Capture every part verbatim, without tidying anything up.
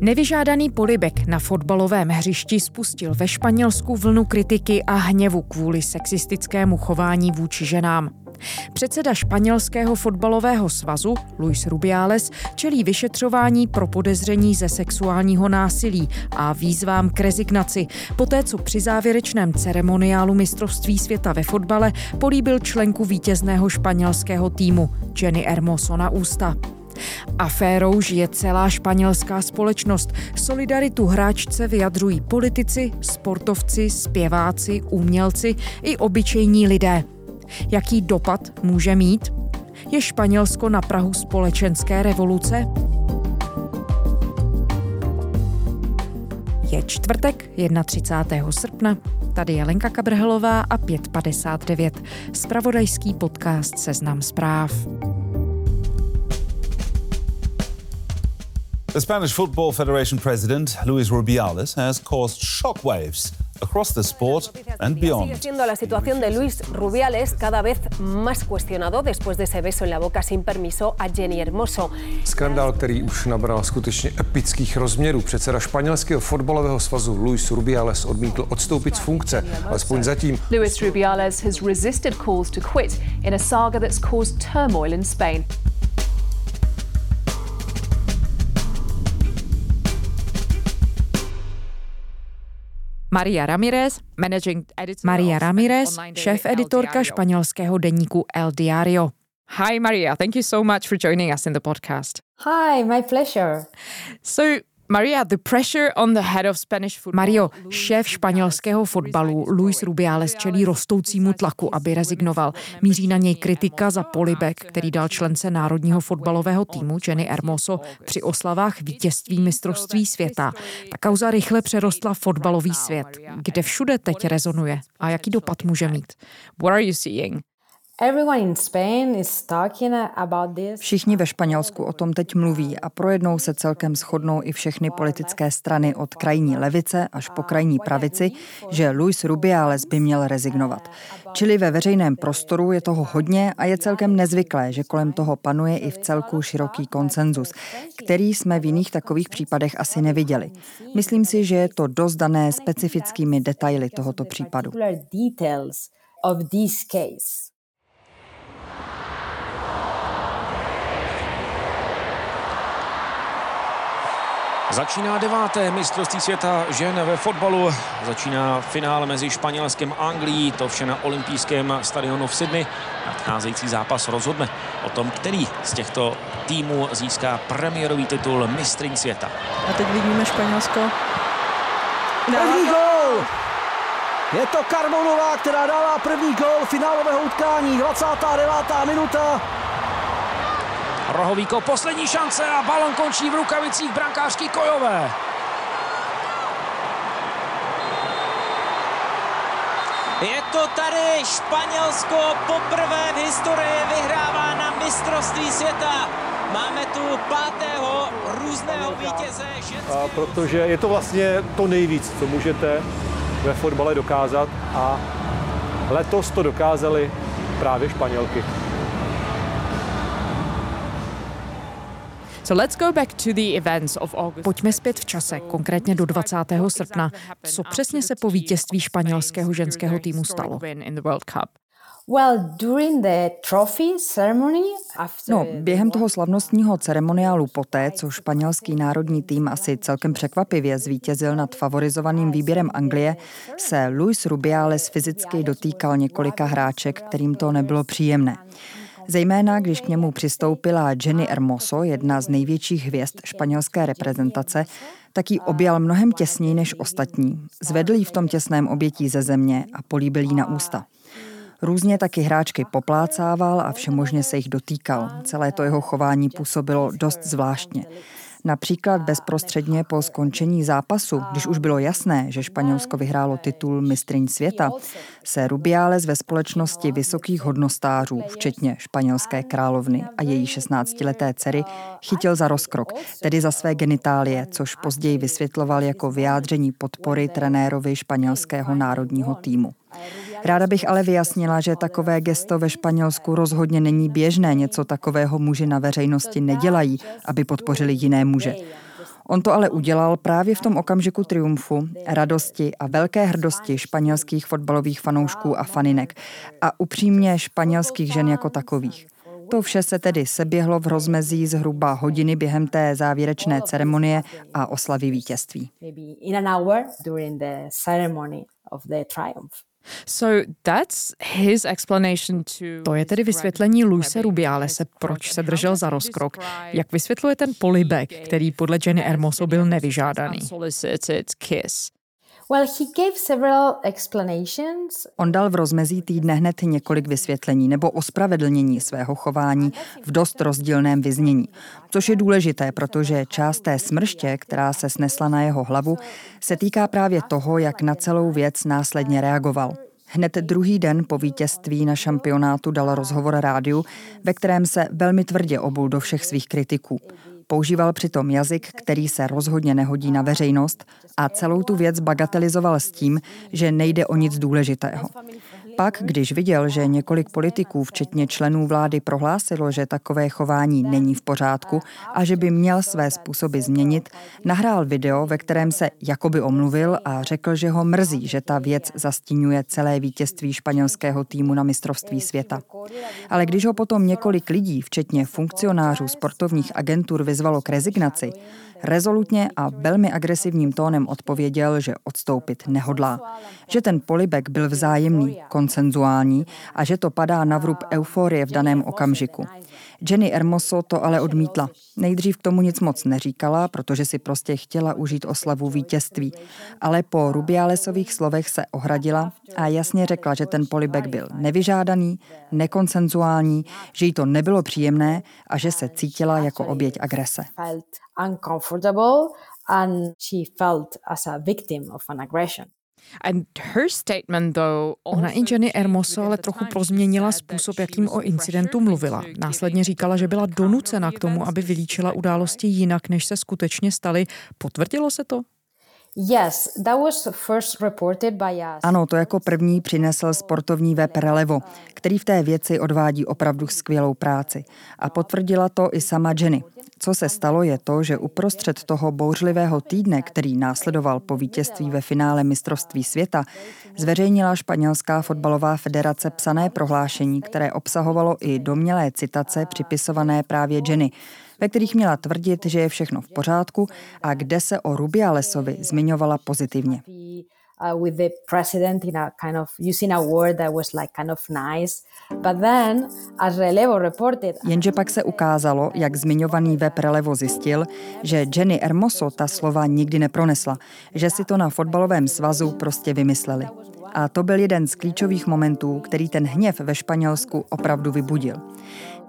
Nevyžádaný polibek na fotbalovém hřišti spustil ve Španělsku vlnu kritiky a hněvu kvůli sexistickému chování vůči ženám. Předseda španělského fotbalového svazu Luis Rubiales čelí vyšetřování pro podezření ze sexuálního násilí a výzvám k rezignaci, poté co při závěrečném ceremoniálu mistrovství světa ve fotbale políbil členku vítězného španělského týmu Jenni Hermoso na ústa. Aférou žije celá španělská společnost. Solidaritu hráčce vyjadřují politici, sportovci, zpěváci, umělci i obyčejní lidé. Jaký dopad může mít? Je Španělsko na prahu společenské revoluce? Je čtvrtek, třicátého prvního srpna. Tady je Lenka Kabrhelová a pět padesát devět. Zpravodajský podcast Seznam zpráv. The Spanish Football Federation president, Luis Rubiales, has caused shockwaves across the sport and beyond. Sigue siendo la situación de Luis Rubiales cada vez más cuestionado después de ese beso en la boca sin permiso a Jenni Hermoso. Skandál, který už nabral skutečně epických rozměrů. Předseda španělského fotbalového svazu Luis Rubiales odmítl odstoupit z funkce, alespoň zatím. Luis Rubiales has resisted calls to quit in a saga that's caused turmoil in Spain. Maria Ramírez, managing editor Maria Ramírez, šéf-editorka španělského deníku El Diario. Hi Maria, thank you so much for joining us in the podcast. Hi, my pleasure. So Maria, the pressure on the head of Spanish football. Mario, šéf španělského fotbalu Luis Rubiales čelí rostoucímu tlaku, aby rezignoval. Míří na něj kritika za polibek, který dal člence národního fotbalového týmu Jenni Hermoso při oslavách vítězství mistrovství světa. Ta kauza rychle přerostla fotbalový svět, kde všude teď rezonuje. A jaký dopad může mít? What are you seeing? Všichni ve Španělsku o tom teď mluví a projednou se celkem shodnou i všechny politické strany od krajní levice až po krajní pravici, že Luis Rubiales by měl rezignovat. Čili ve veřejném prostoru je toho hodně a je celkem nezvyklé, že kolem toho panuje i v celku široký konsenzus, který jsme v jiných takových případech asi neviděli. Myslím si, že je to dost dané specifickými detaily tohoto případu. Začíná deváté mistrovství světa žen ve fotbalu. Začíná finále mezi Španělskem a Anglií, to vše na olympijském stadionu v Sydney. Nadcházející zápas rozhodne o tom, který z těchto týmů získá premiérový titul mistryň světa. A teď vidíme Španělsko. První gól! Je to Carmonová, která dává první gól finálového utkání, dvacátá devátá minuta. Rohovíko, poslední šance a balon končí v rukavicích brankářky Kojové. Je to tady, Španělsko poprvé v historii vyhrává na mistrovství světa. Máme tu pátého různého vítěze. A protože je to vlastně to nejvíc, co můžete ve fotbale dokázat a letos to dokázali právě Španělky. So let's go back to the events of August. Pojďme zpět v čase, konkrétně do dvacátého srpna. Co přesně se po vítězství španělského ženského týmu stalo? No, během toho slavnostního ceremoniálu poté, co španělský národní tým asi celkem překvapivě zvítězil nad favorizovaným výběrem Anglie, se Luis Rubiales fyzicky dotýkal několika hráček, kterým to nebylo příjemné. Zejména když k němu přistoupila Jenni Hermoso, jedna z největších hvězd španělské reprezentace, tak ji objal mnohem těsněji než ostatní. Zvedl ji v tom těsném objetí ze země a políbil ji na ústa. Různě taky hráčky poplácával a všemožně se jich dotýkal. Celé to jeho chování působilo dost zvláštně. Například bezprostředně po skončení zápasu, když už bylo jasné, že Španělsko vyhrálo titul mistryň světa, se Rubiales ve společnosti vysokých hodnostářů, včetně španělské královny a její šestnáctileté dcery, chytil za rozkrok, tedy za své genitálie, což později vysvětloval jako vyjádření podpory trenérovi španělského národního týmu. Ráda bych ale vyjasnila, že takové gesto ve Španělsku rozhodně není běžné. Něco takového muži na veřejnosti nedělají, aby podpořili jiné muže. On to ale udělal právě v tom okamžiku triumfu, radosti a velké hrdosti španělských fotbalových fanoušků a faninek a upřímně španělských žen jako takových. To vše se tedy seběhlo v rozmezí zhruba hodiny během té závěrečné ceremonie a oslavy vítězství. To je tedy vysvětlení Luise Rubialese, proč se držel za rozkrok. Jak vysvětluje ten polibek, který podle Jenni Hermoso byl nevyžádaný? On dal v rozmezí týdne hned několik vysvětlení nebo ospravedlnění svého chování v dost rozdílném vyznění, což je důležité, protože část té smrště, která se snesla na jeho hlavu, se týká právě toho, jak na celou věc následně reagoval. Hned druhý den po vítězství na šampionátu dal rozhovor rádiu, ve kterém se velmi tvrdě obul do všech svých kritiků. Používal přitom jazyk, který se rozhodně nehodí na veřejnost a celou tu věc bagatelizoval s tím, že nejde o nic důležitého. Pak, když viděl, že několik politiků, včetně členů vlády, prohlásilo, že takové chování není v pořádku a že by měl své způsoby změnit, nahrál video, ve kterém se jakoby omluvil a řekl, že ho mrzí, že ta věc zastiňuje celé vítězství španělského týmu na mistrovství světa. Ale když ho potom několik lidí, včetně funkcionářů sportovních agentur, vyzvalo k rezignaci, rezolutně a velmi agresivním tónem odpověděl, že odstoupit nehodlá, že ten polibek byl vzájemný, konsenzuální a že to padá na vrub euforie v daném okamžiku. Jenni Hermoso to ale odmítla. Nejdřív k tomu nic moc neříkala, protože si prostě chtěla užít oslavu vítězství, ale po Rubialesových slovech se ohradila a jasně řekla, že ten polibek byl nevyžádaný, nekonsenzuální, že jí to nebylo příjemné a že se cítila jako oběť agrese. Ona i Jenni Hermoso ale trochu prozměnila způsob, jakým o incidentu mluvila. Následně říkala, že byla donucena k tomu, aby vylíčila události jinak, než se skutečně staly. Potvrdilo se to? Ano, to jako první přinesl sportovní web Relevo, který v té věci odvádí opravdu skvělou práci. A potvrdila to i sama Jenni. Co se stalo je to, že uprostřed toho bouřlivého týdne, který následoval po vítězství ve finále mistrovství světa, zveřejnila španělská fotbalová federace psané prohlášení, které obsahovalo i domnělé citace připisované právě Jenni, ve kterých měla tvrdit, že je všechno v pořádku a kde se o Rubialesovi zmiňovala pozitivně. Jenže pak se ukázalo, jak zmiňovaný web Relevo zjistil, že Jenni Hermoso ta slova nikdy nepronesla, že si to na fotbalovém svazu prostě vymysleli. A to byl jeden z klíčových momentů, který ten hněv ve Španělsku opravdu vybudil.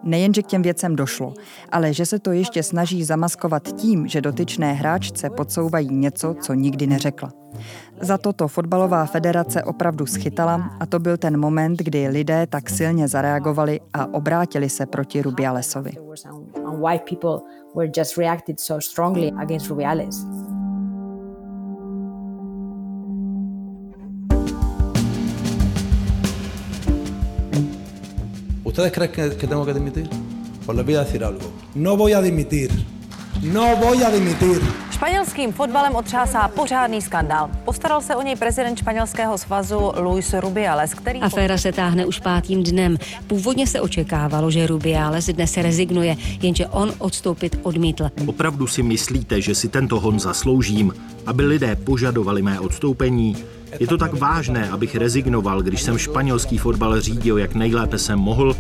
Nejenže k těm věcem došlo, ale že se to ještě snaží zamaskovat tím, že dotyčné hráčce podsouvají něco, co nikdy neřekla. Za toto fotbalová federace opravdu schytala a to byl ten moment, kdy lidé tak silně zareagovali a obrátili se proti Rubialesovi. ¿Ustedes creen que, que tengo que dimitir? Pues les voy a decir algo. No voy a dimitir. No voy a dimitir. Španělským fotbalem otřásá pořádný skandál. Postaral se o něj prezident španělského svazu Luis Rubiales, který... Aféra se táhne už pátým dnem. Původně se očekávalo, že Rubiales dnes rezignuje, jenže on odstoupit odmítl. Opravdu si myslíte, že si tento hon zasloužím, aby lidé požadovali mé odstoupení? Je to tak vážné, abych rezignoval, když jsem španělský fotbal řídil, jak nejlépe jsem mohl?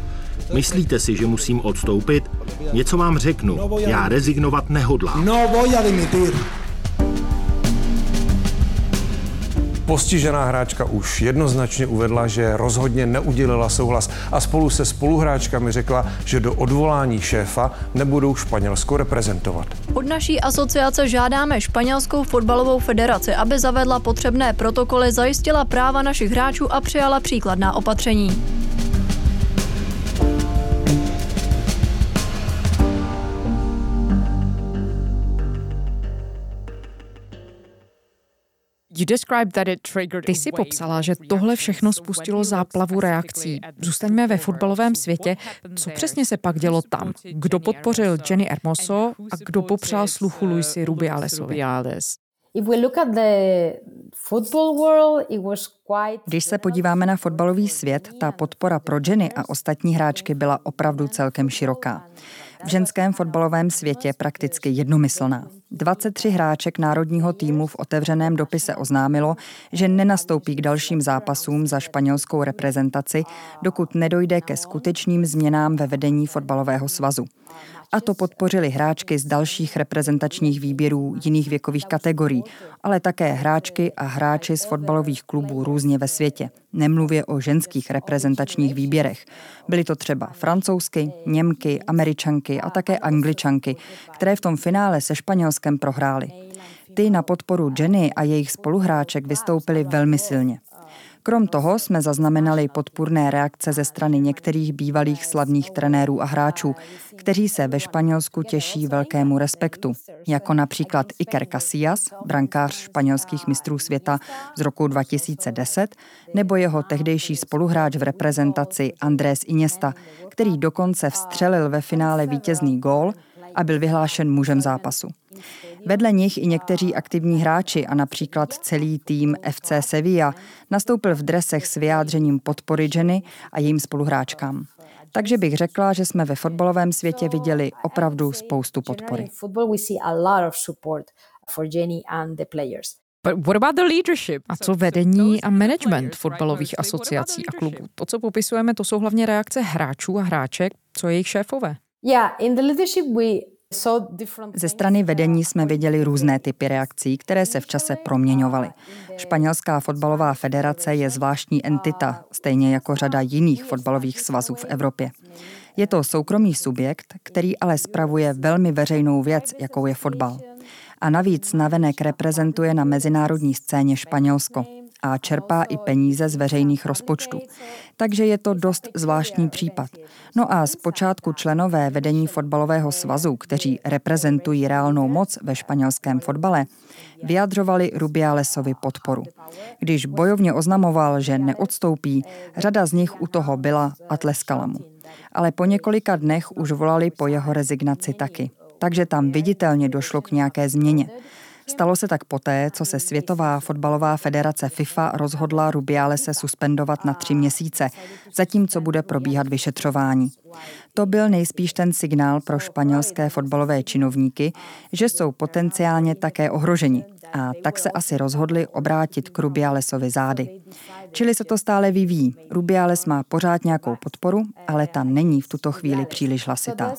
Myslíte si, že musím odstoupit? Něco vám řeknu, já rezignovat nehodlám. No voy a dimitir. Postižená hráčka už jednoznačně uvedla, že rozhodně neudělila souhlas a spolu se spoluhráčkami řekla, že do odvolání šéfa nebudou Španělsko reprezentovat. Od naší asociace žádáme Španělskou fotbalovou federaci, aby zavedla potřebné protokoly, zajistila práva našich hráčů a přijala příkladná opatření. Ty jsi popsala, že tohle všechno spustilo záplavu reakcí. Zůstaňme ve fotbalovém světě. Co přesně se pak dělo tam? Kdo podpořil Jenni Hermoso a kdo popřál sluchu Luisi Rubialesovi? Když se podíváme na fotbalový svět, ta podpora pro Jenni a ostatní hráčky byla opravdu celkem široká. V ženském fotbalovém světě prakticky jednomyslná. dvacet tři hráček národního týmu v otevřeném dopise oznámilo, že nenastoupí k dalším zápasům za španělskou reprezentaci, dokud nedojde ke skutečným změnám ve vedení fotbalového svazu. A to podpořili hráčky z dalších reprezentačních výběrů jiných věkových kategorií, ale také hráčky a hráči z fotbalových klubů různě ve světě. Nemluvě o ženských reprezentačních výběrech. Byly to třeba Francouzky, Němky, Američanky a také Angličanky, které v tom finále se Španělskem prohrály. Ty na podporu Jenni a jejich spoluhráček vystoupily velmi silně. Krom toho jsme zaznamenali podpůrné reakce ze strany některých bývalých slavných trenérů a hráčů, kteří se ve Španělsku těší velkému respektu, jako například Iker Casillas, brankář španělských mistrů světa z roku dva tisíce deset, nebo jeho tehdejší spoluhráč v reprezentaci Andrés Iniesta, který dokonce vstřelil ve finále vítězný gól a byl vyhlášen mužem zápasu. Vedle nich i někteří aktivní hráči a například celý tým F C Sevilla nastoupil v dresech s vyjádřením podpory Jenni a jejím spoluhráčkám. Takže bych řekla, že jsme ve fotbalovém světě viděli opravdu spoustu podpory. A co vedení a management fotbalových asociací a klubů? To, co popisujeme, to jsou hlavně reakce hráčů a hráček, co jejich šéfové. Ze strany vedení jsme viděli různé typy reakcí, které se v čase proměňovaly. Španělská fotbalová federace je zvláštní entita, stejně jako řada jiných fotbalových svazů v Evropě. Je to soukromý subjekt, který ale spravuje velmi veřejnou věc, jakou je fotbal. A navíc navenek reprezentuje na mezinárodní scéně Španělsko a čerpá i peníze z veřejných rozpočtů. Takže je to dost zvláštní případ. No a zpočátku členové vedení fotbalového svazu, kteří reprezentují reálnou moc ve španělském fotbale, vyjadřovali Rubialesovi podporu. Když bojovně oznamoval, že neodstoupí, řada z nich u toho byla a tleskala mu. Ale po několika dnech už volali po jeho rezignaci taky. Takže tam viditelně došlo k nějaké změně. Stalo se tak poté, co se Světová fotbalová federace FIFA rozhodla Rubialese suspendovat na tři měsíce, zatímco bude probíhat vyšetřování. To byl nejspíš ten signál pro španělské fotbalové činovníky, že jsou potenciálně také ohroženi. A tak se asi rozhodli obrátit k Rubialesovi zády. Čili se to stále vyvíjí. Rubiales má pořád nějakou podporu, ale ta není v tuto chvíli příliš hlasitá.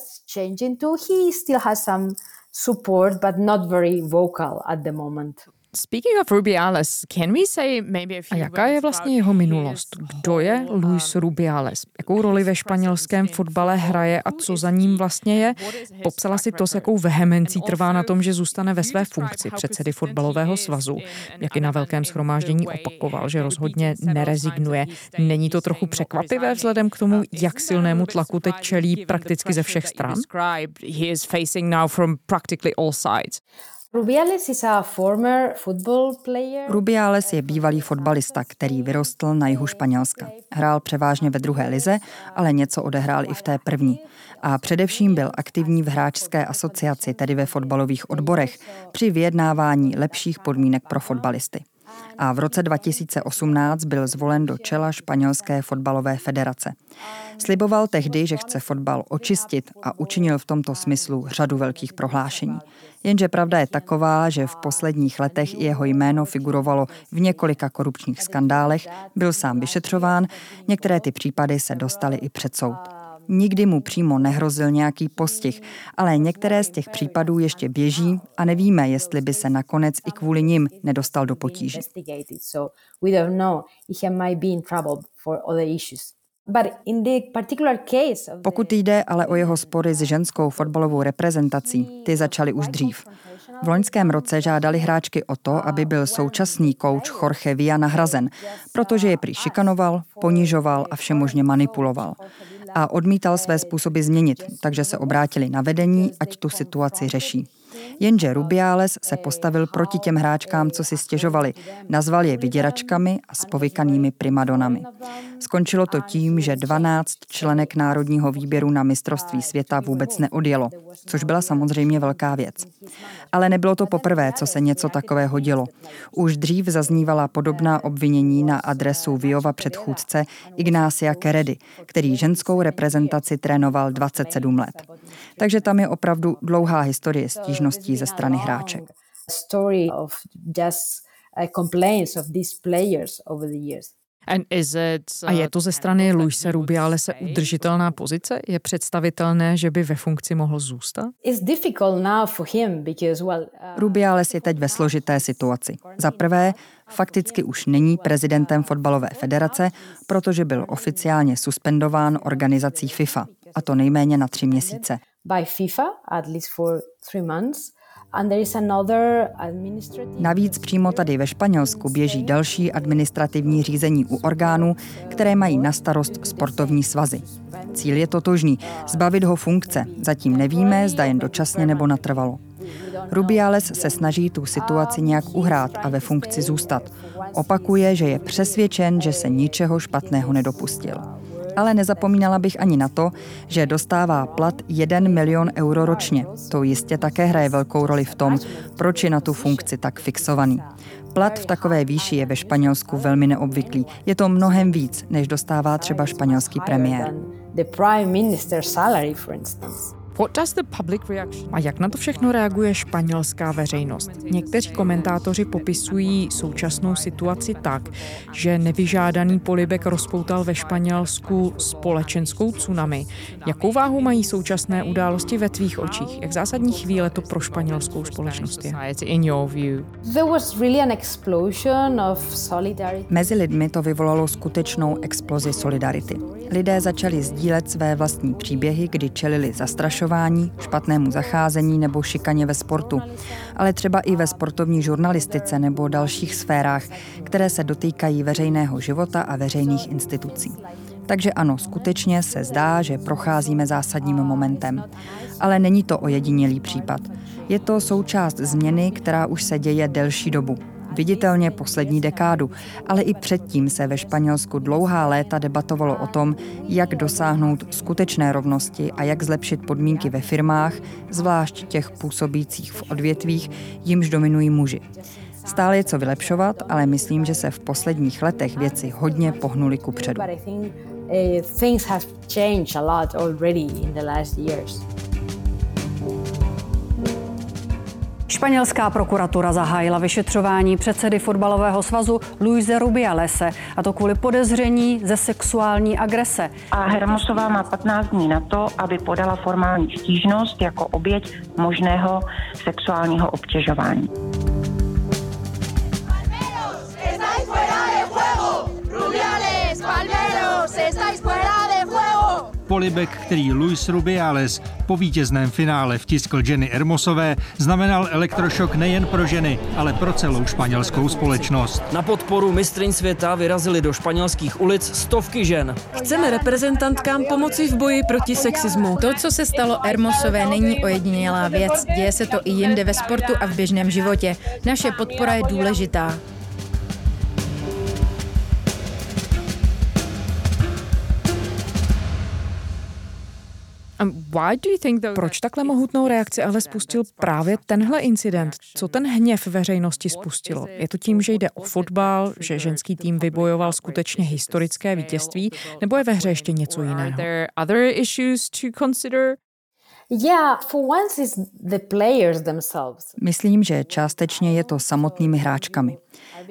Support, but not very vocal at the moment. Speaking of Rubiales, can we say maybe a few words? A jaká je vlastně jeho minulost? Kdo je Luis Rubiales? Jakou roli ve španělském fotbale hraje a co za ním vlastně je? Popsala si to, s jakou vehemencí trvá na tom, že zůstane ve své funkci předsedy fotbalového svazu. Jak i na velkém shromáždění opakoval, že rozhodně nerezignuje. Není to trochu překvapivé vzhledem k tomu, jak silnému tlaku teď čelí prakticky ze všech stran? Rubiales je bývalý fotbalista, který vyrostl na jihu Španělska. Hrál převážně ve druhé lize, ale něco odehrál i v té první. A především byl aktivní v hráčské asociaci, tedy ve fotbalových odborech, při vyjednávání lepších podmínek pro fotbalisty. A v roce dva tisíce osmnáct byl zvolen do čela španělské fotbalové federace. Sliboval tehdy, že chce fotbal očistit a učinil v tomto smyslu řadu velkých prohlášení. Jenže pravda je taková, že v posledních letech i jeho jméno figurovalo v několika korupčních skandálech, byl sám vyšetřován, některé ty případy se dostaly i před soud. Nikdy mu přímo nehrozil nějaký postih, ale některé z těch případů ještě běží a nevíme, jestli by se nakonec i kvůli nim nedostal do potíží. Pokud jde ale o jeho spory s ženskou fotbalovou reprezentací, ty začaly už dřív. V loňském roce žádali hráčky o to, aby byl současný kouč Jorge Villa nahrazen, protože je prý šikanoval, ponižoval a všemožně manipuloval. A odmítal své způsoby změnit, takže se obrátili na vedení, ať tu situaci řeší. Jenže Rubiales se postavil proti těm hráčkám, co si stěžovali. Nazval je vyděračkami a spovykanými primadonami. Skončilo to tím, že dvanáct členek národního výběru na mistrovství světa vůbec neodjelo, což byla samozřejmě velká věc. Ale nebylo to poprvé, co se něco takového dělo. Už dřív zaznívala podobná obvinění na adresu Viova předchůdce Ignácia Keredy, který ženskou reprezentaci trénoval dvacet sedm let. Takže tam je opravdu dlouhá historie stížností ze strany hráček. A je to ze strany Luise Rubialese udržitelná pozice? Je představitelné, že by ve funkci mohl zůstat? Rubiales je teď ve složité situaci. Za prvé, fakticky už není prezidentem fotbalové federace, protože byl oficiálně suspendován organizací FIFA, a to nejméně na tři měsíce. Navíc přímo tady ve Španělsku běží další administrativní řízení u orgánů, které mají na starost sportovní svazy. Cíl je totožný, zbavit ho funkce. Zatím nevíme, zda jen dočasně nebo natrvalo. Rubiales se snaží tu situaci nějak uhrát a ve funkci zůstat. Opakuje, že je přesvědčen, že se ničeho špatného nedopustil. Ale nezapomínala bych ani na to, že dostává plat jeden milion euro ročně. To jistě také hraje velkou roli v tom, proč je na tu funkci tak fixovaný. Plat v takové výši je ve Španělsku velmi neobvyklý. Je to mnohem víc, než dostává třeba španělský premiér. A jak na to všechno reaguje španělská veřejnost? Někteří komentátoři popisují současnou situaci tak, že nevyžádaný polibek rozpoutal ve Španělsku společenskou tsunami. Jakou váhu mají současné události ve tvých očích? Jak zásadní chvíle to pro španělskou společnost je? Mezi lidmi to vyvolalo skutečnou explozi solidarity. Lidé začali sdílet své vlastní příběhy, kdy čelili zastrašování, špatnému zacházení nebo šikaně ve sportu, ale třeba i ve sportovní žurnalistice nebo dalších sférách, které se dotýkají veřejného života a veřejných institucí. Takže ano, skutečně se zdá, že procházíme zásadním momentem. Ale není to ojedinělý případ. Je to součást změny, která už se děje delší dobu. Viditelně poslední dekádu, ale i předtím se ve Španělsku dlouhá léta debatovalo o tom, jak dosáhnout skutečné rovnosti a jak zlepšit podmínky ve firmách, zvlášť těch působících v odvětvích, jimž dominují muži. Stále je co vylepšovat, ale myslím, že se v posledních letech věci hodně pohnuly kupředu. Španělská prokuratura zahájila vyšetřování předsedy fotbalového svazu Luise Rubialese, a to kvůli podezření ze sexuální agrese. A Hermosová má patnáct dní na to, aby podala formální stížnost jako oběť možného sexuálního obtěžování. Palmeros, estáis fuera de juego! Rubiales, Palmeros, estáis fuera de juego! Polibek, který Luis Rubiales po vítězném finále vtiskl Jenni Hermosové, znamenal elektrošok nejen pro ženy, ale pro celou španělskou společnost. Na podporu mistryň světa vyrazily do španělských ulic stovky žen. Chceme reprezentantkám pomoci v boji proti sexismu. To, co se stalo Hermosové, není ojedinělá věc. Děje se to i jinde ve sportu a v běžném životě. Naše podpora je důležitá. Proč takhle mohutnou reakci ale spustil právě tenhle incident? Co ten hněv veřejnosti spustilo? Je to tím, že jde o fotbal, že ženský tým vybojoval skutečně historické vítězství, nebo je ve hře ještě něco jiného? Myslím, že částečně je to samotnými hráčkami.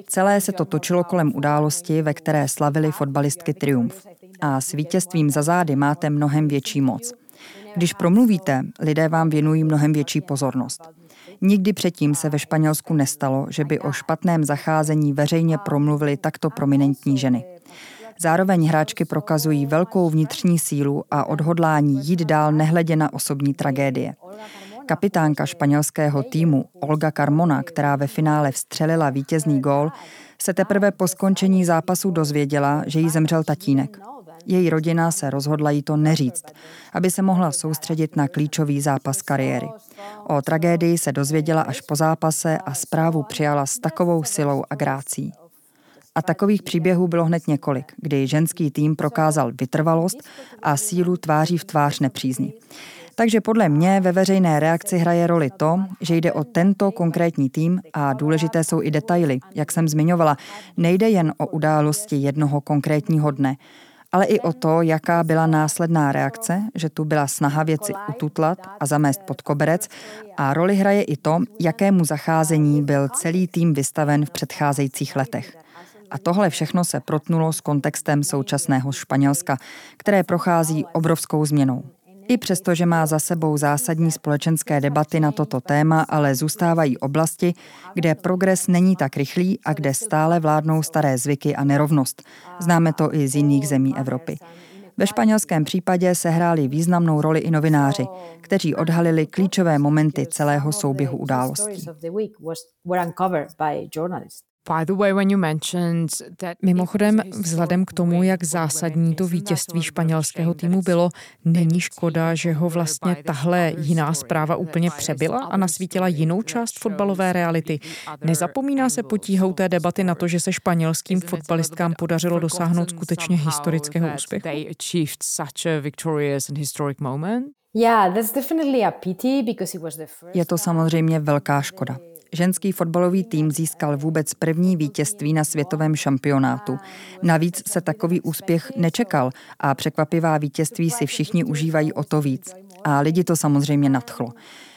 Celé se to točilo kolem události, ve které slavily fotbalistky triumf. A s vítězstvím za zády máte mnohem větší moc. Když promluvíte, lidé vám věnují mnohem větší pozornost. Nikdy předtím se ve Španělsku nestalo, že by o špatném zacházení veřejně promluvily takto prominentní ženy. Zároveň hráčky prokazují velkou vnitřní sílu a odhodlání jít dál nehledě na osobní tragédie. Kapitánka španělského týmu Olga Carmona, která ve finále vstřelila vítězný gól, se teprve po skončení zápasu dozvěděla, že jí zemřel tatínek. Její rodina se rozhodla jí to neříct, aby se mohla soustředit na klíčový zápas kariéry. O tragédii se dozvěděla až po zápase a zprávu přijala s takovou silou a grácí. A takových příběhů bylo hned několik, kdy ženský tým prokázal vytrvalost a sílu tváří v tvář nepřízni. Takže podle mě ve veřejné reakci hraje roli to, že jde o tento konkrétní tým a důležité jsou i detaily, jak jsem zmiňovala. Nejde jen o události jednoho konkrétního dne, ale i o to, jaká byla následná reakce, že tu byla snaha věci ututlat a zamést pod koberec a roli hraje i to, jakému zacházení byl celý tým vystaven v předcházejících letech. A tohle všechno se protnulo s kontextem současného Španělska, které prochází obrovskou změnou. I přesto, že má za sebou zásadní společenské debaty na toto téma, ale zůstávají oblasti, kde progres není tak rychlý a kde stále vládnou staré zvyky a nerovnost. Známe to i z jiných zemí Evropy. Ve španělském případě sehráli významnou roli i novináři, kteří odhalili klíčové momenty celého souběhu událostí. Mimochodem, vzhledem k tomu, jak zásadní to vítězství španělského týmu bylo, není škoda, že ho vlastně tahle jiná zpráva úplně přebyla a nasvítila jinou část fotbalové reality. Nezapomíná se potíhou té debaty na to, že se španělským fotbalistkám podařilo dosáhnout skutečně historického úspěchu. Je to samozřejmě velká škoda. Ženský fotbalový tým získal vůbec první vítězství na světovém šampionátu. Navíc se takový úspěch nečekal a překvapivá vítězství si všichni užívají o to víc. A lidi to samozřejmě nadchlo.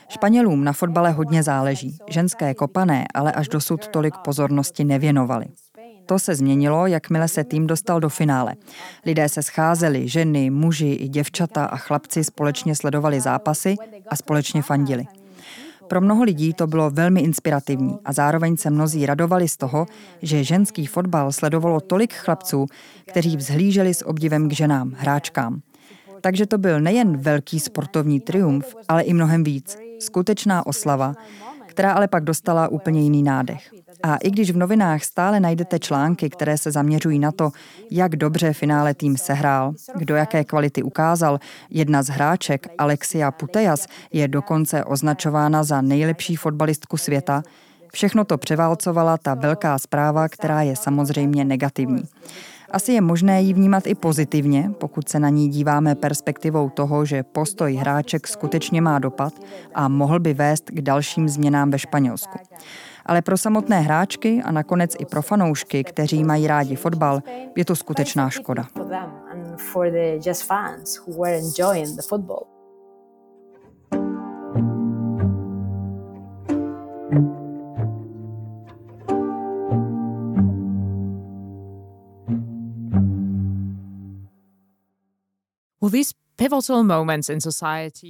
Španělům na fotbale hodně záleží. Ženské kopané ale až dosud tolik pozornosti nevěnovali. To se změnilo, jakmile se tým dostal do finále. Lidé se scházeli, ženy, muži i děvčata a chlapci společně sledovali zápasy a společně fandili. Pro mnoho lidí to bylo velmi inspirativní a zároveň se mnozí radovali z toho, že ženský fotbal sledovalo tolik chlapců, kteří vzhlíželi s obdivem k ženám, hráčkám. Takže to byl nejen velký sportovní triumf, ale i mnohem víc. Skutečná oslava, která ale pak dostala úplně jiný nádech. A i když v novinách stále najdete články, které se zaměřují na to, jak dobře finále tým sehrál, kdo jaké kvality ukázal, jedna z hráček, Alexia Putellas, je dokonce označována za nejlepší fotbalistku světa, všechno to převálcovala ta velká zpráva, která je samozřejmě negativní. Asi je možné ji vnímat i pozitivně, pokud se na ní díváme perspektivou toho, že postoj hráček skutečně má dopad a mohl by vést k dalším změnám ve Španělsku. Ale pro samotné hráčky a nakonec i pro fanoušky, kteří mají rádi fotbal, je to skutečná škoda. Well, these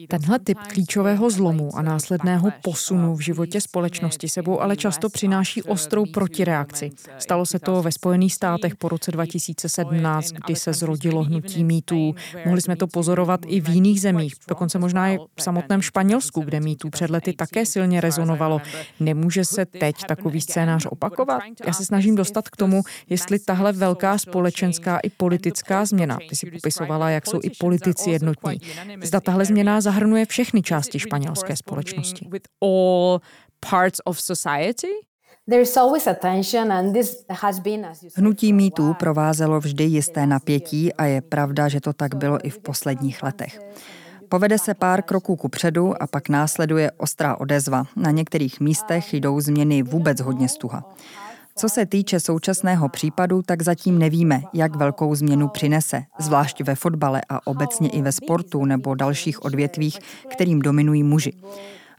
Tenhle typ klíčového zlomu a následného posunu v životě společnosti sebou ale často přináší ostrou protireakci. Stalo se to ve Spojených státech po roce dva tisíce sedmnáct, kdy se zrodilo hnutí Me Too. Mohli jsme to pozorovat i v jiných zemích, dokonce možná i v samotném Španělsku, kde Me Too před lety také silně rezonovalo. Nemůže se teď takový scénář opakovat? Já se snažím dostat k tomu, jestli tahle velká společenská i politická změna, ty si popisovala, jak jsou i politici jednotní. Zda tahle změna zahrnuje všechny části španělské společnosti. Hnutí Me Too provázelo vždy jisté napětí a je pravda, že to tak bylo i v posledních letech. Povede se pár kroků kupředu a pak následuje ostrá odezva. Na některých místech jdou změny vůbec hodně stuha. Co se týče současného případu, tak zatím nevíme, jak velkou změnu přinese, zvlášť ve fotbale a obecně i ve sportu nebo dalších odvětvích, kterým dominují muži.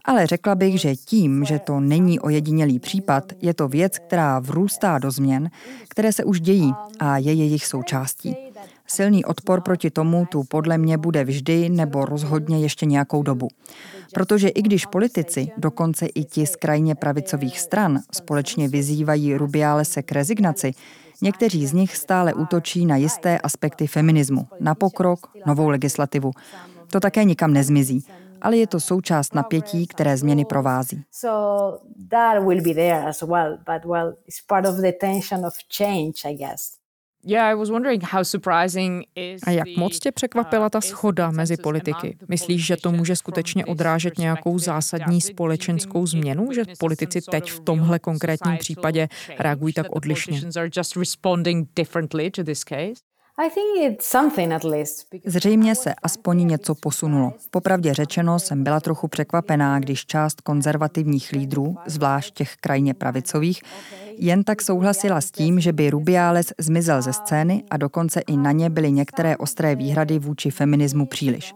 Ale řekla bych, že tím, že to není ojedinělý případ, je to věc, která vrůstá do změn, které se už dějí a je jejich součástí. Silný odpor proti tomu tu podle mě bude vždy nebo rozhodně ještě nějakou dobu. Protože i když politici, dokonce i ti z krajně pravicových stran, společně vyzývají Rubialese k rezignaci, někteří z nich stále útočí na jisté aspekty feminismu, na pokrok, novou legislativu. To také nikam nezmizí, ale je to součást napětí, které změny provází. A jak moc tě překvapila ta shoda mezi politiky? Myslíš, že to může skutečně odrážet nějakou zásadní společenskou změnu, že politici teď v tomhle konkrétním případě reagují tak odlišně? Zřejmě se aspoň něco posunulo. Popravdě řečeno, jsem byla trochu překvapená, když část konzervativních lídrů, zvlášť těch krajně pravicových, jen tak souhlasila s tím, že by Rubiales zmizel ze scény a dokonce i na ně byly některé ostré výhrady vůči feminismu příliš.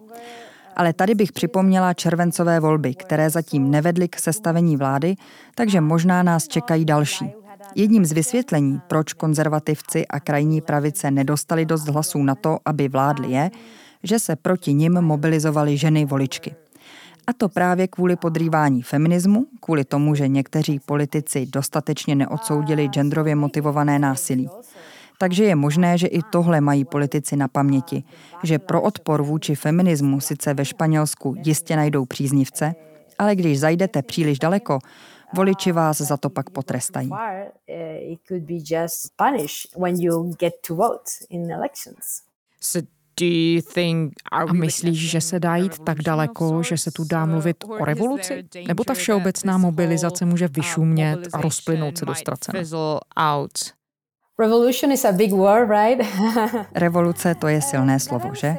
Ale tady bych připomněla červencové volby, které zatím nevedly k sestavení vlády, takže možná nás čekají další. Jedním z vysvětlení, proč konzervativci a krajní pravice nedostali dost hlasů na to, aby vládli, je, že se proti nim mobilizovaly ženy voličky. A to právě kvůli podrývání feminismu, kvůli tomu, že někteří politici dostatečně neodsoudili genderově motivované násilí. Takže je možné, že i tohle mají politici na paměti, že pro odpor vůči feminismu sice ve Španělsku jistě najdou příznivce, ale když zajdete příliš daleko, voliči vás za to pak potrestají. A myslíš, že se dá jít tak daleko, že se tu dá mluvit o revoluci? Nebo ta všeobecná mobilizace může vyšumět a rozplynout se do ztracena? Revoluce, to je silné slovo, že?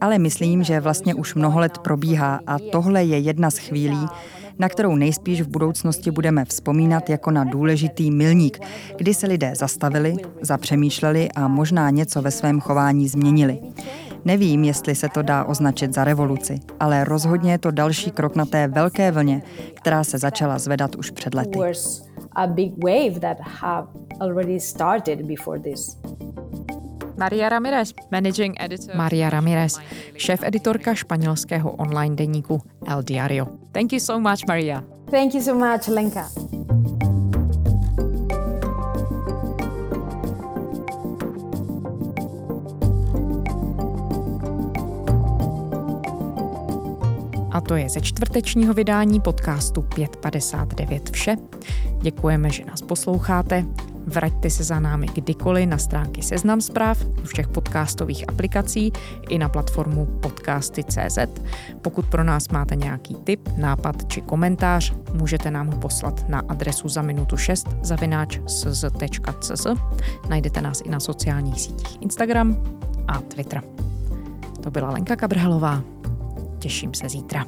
Ale myslím, že vlastně už mnoho let probíhá a tohle je jedna z chvílí, na kterou nejspíš v budoucnosti budeme vzpomínat jako na důležitý milník, kdy se lidé zastavili, zapřemýšleli a možná něco ve svém chování změnili. Nevím, jestli se to dá označit za revoluci, ale rozhodně je to další krok na té velké vlně, která se začala zvedat už před lety. Maria Ramírez, managing editor. Maria Ramírez, šéf-editorka španělského online deníku El Diario. Thank you so much, Maria. Thank you so much, Lenka. A to je ze čtvrtečního vydání podcastu pět padesát devět vše. Děkujeme, že nás posloucháte. Vraťte se za námi kdykoliv na stránky Seznam Zpráv, všech podcastových aplikací i na platformu podcasty tečka cé zet. Pokud pro nás máte nějaký tip, nápad či komentář, můžete nám ho poslat na adresu za minutu šest zavináč cz.cz. Najdete nás i na sociálních sítích Instagram a Twitter. To byla Lenka Kabrhelová. Těším se zítra.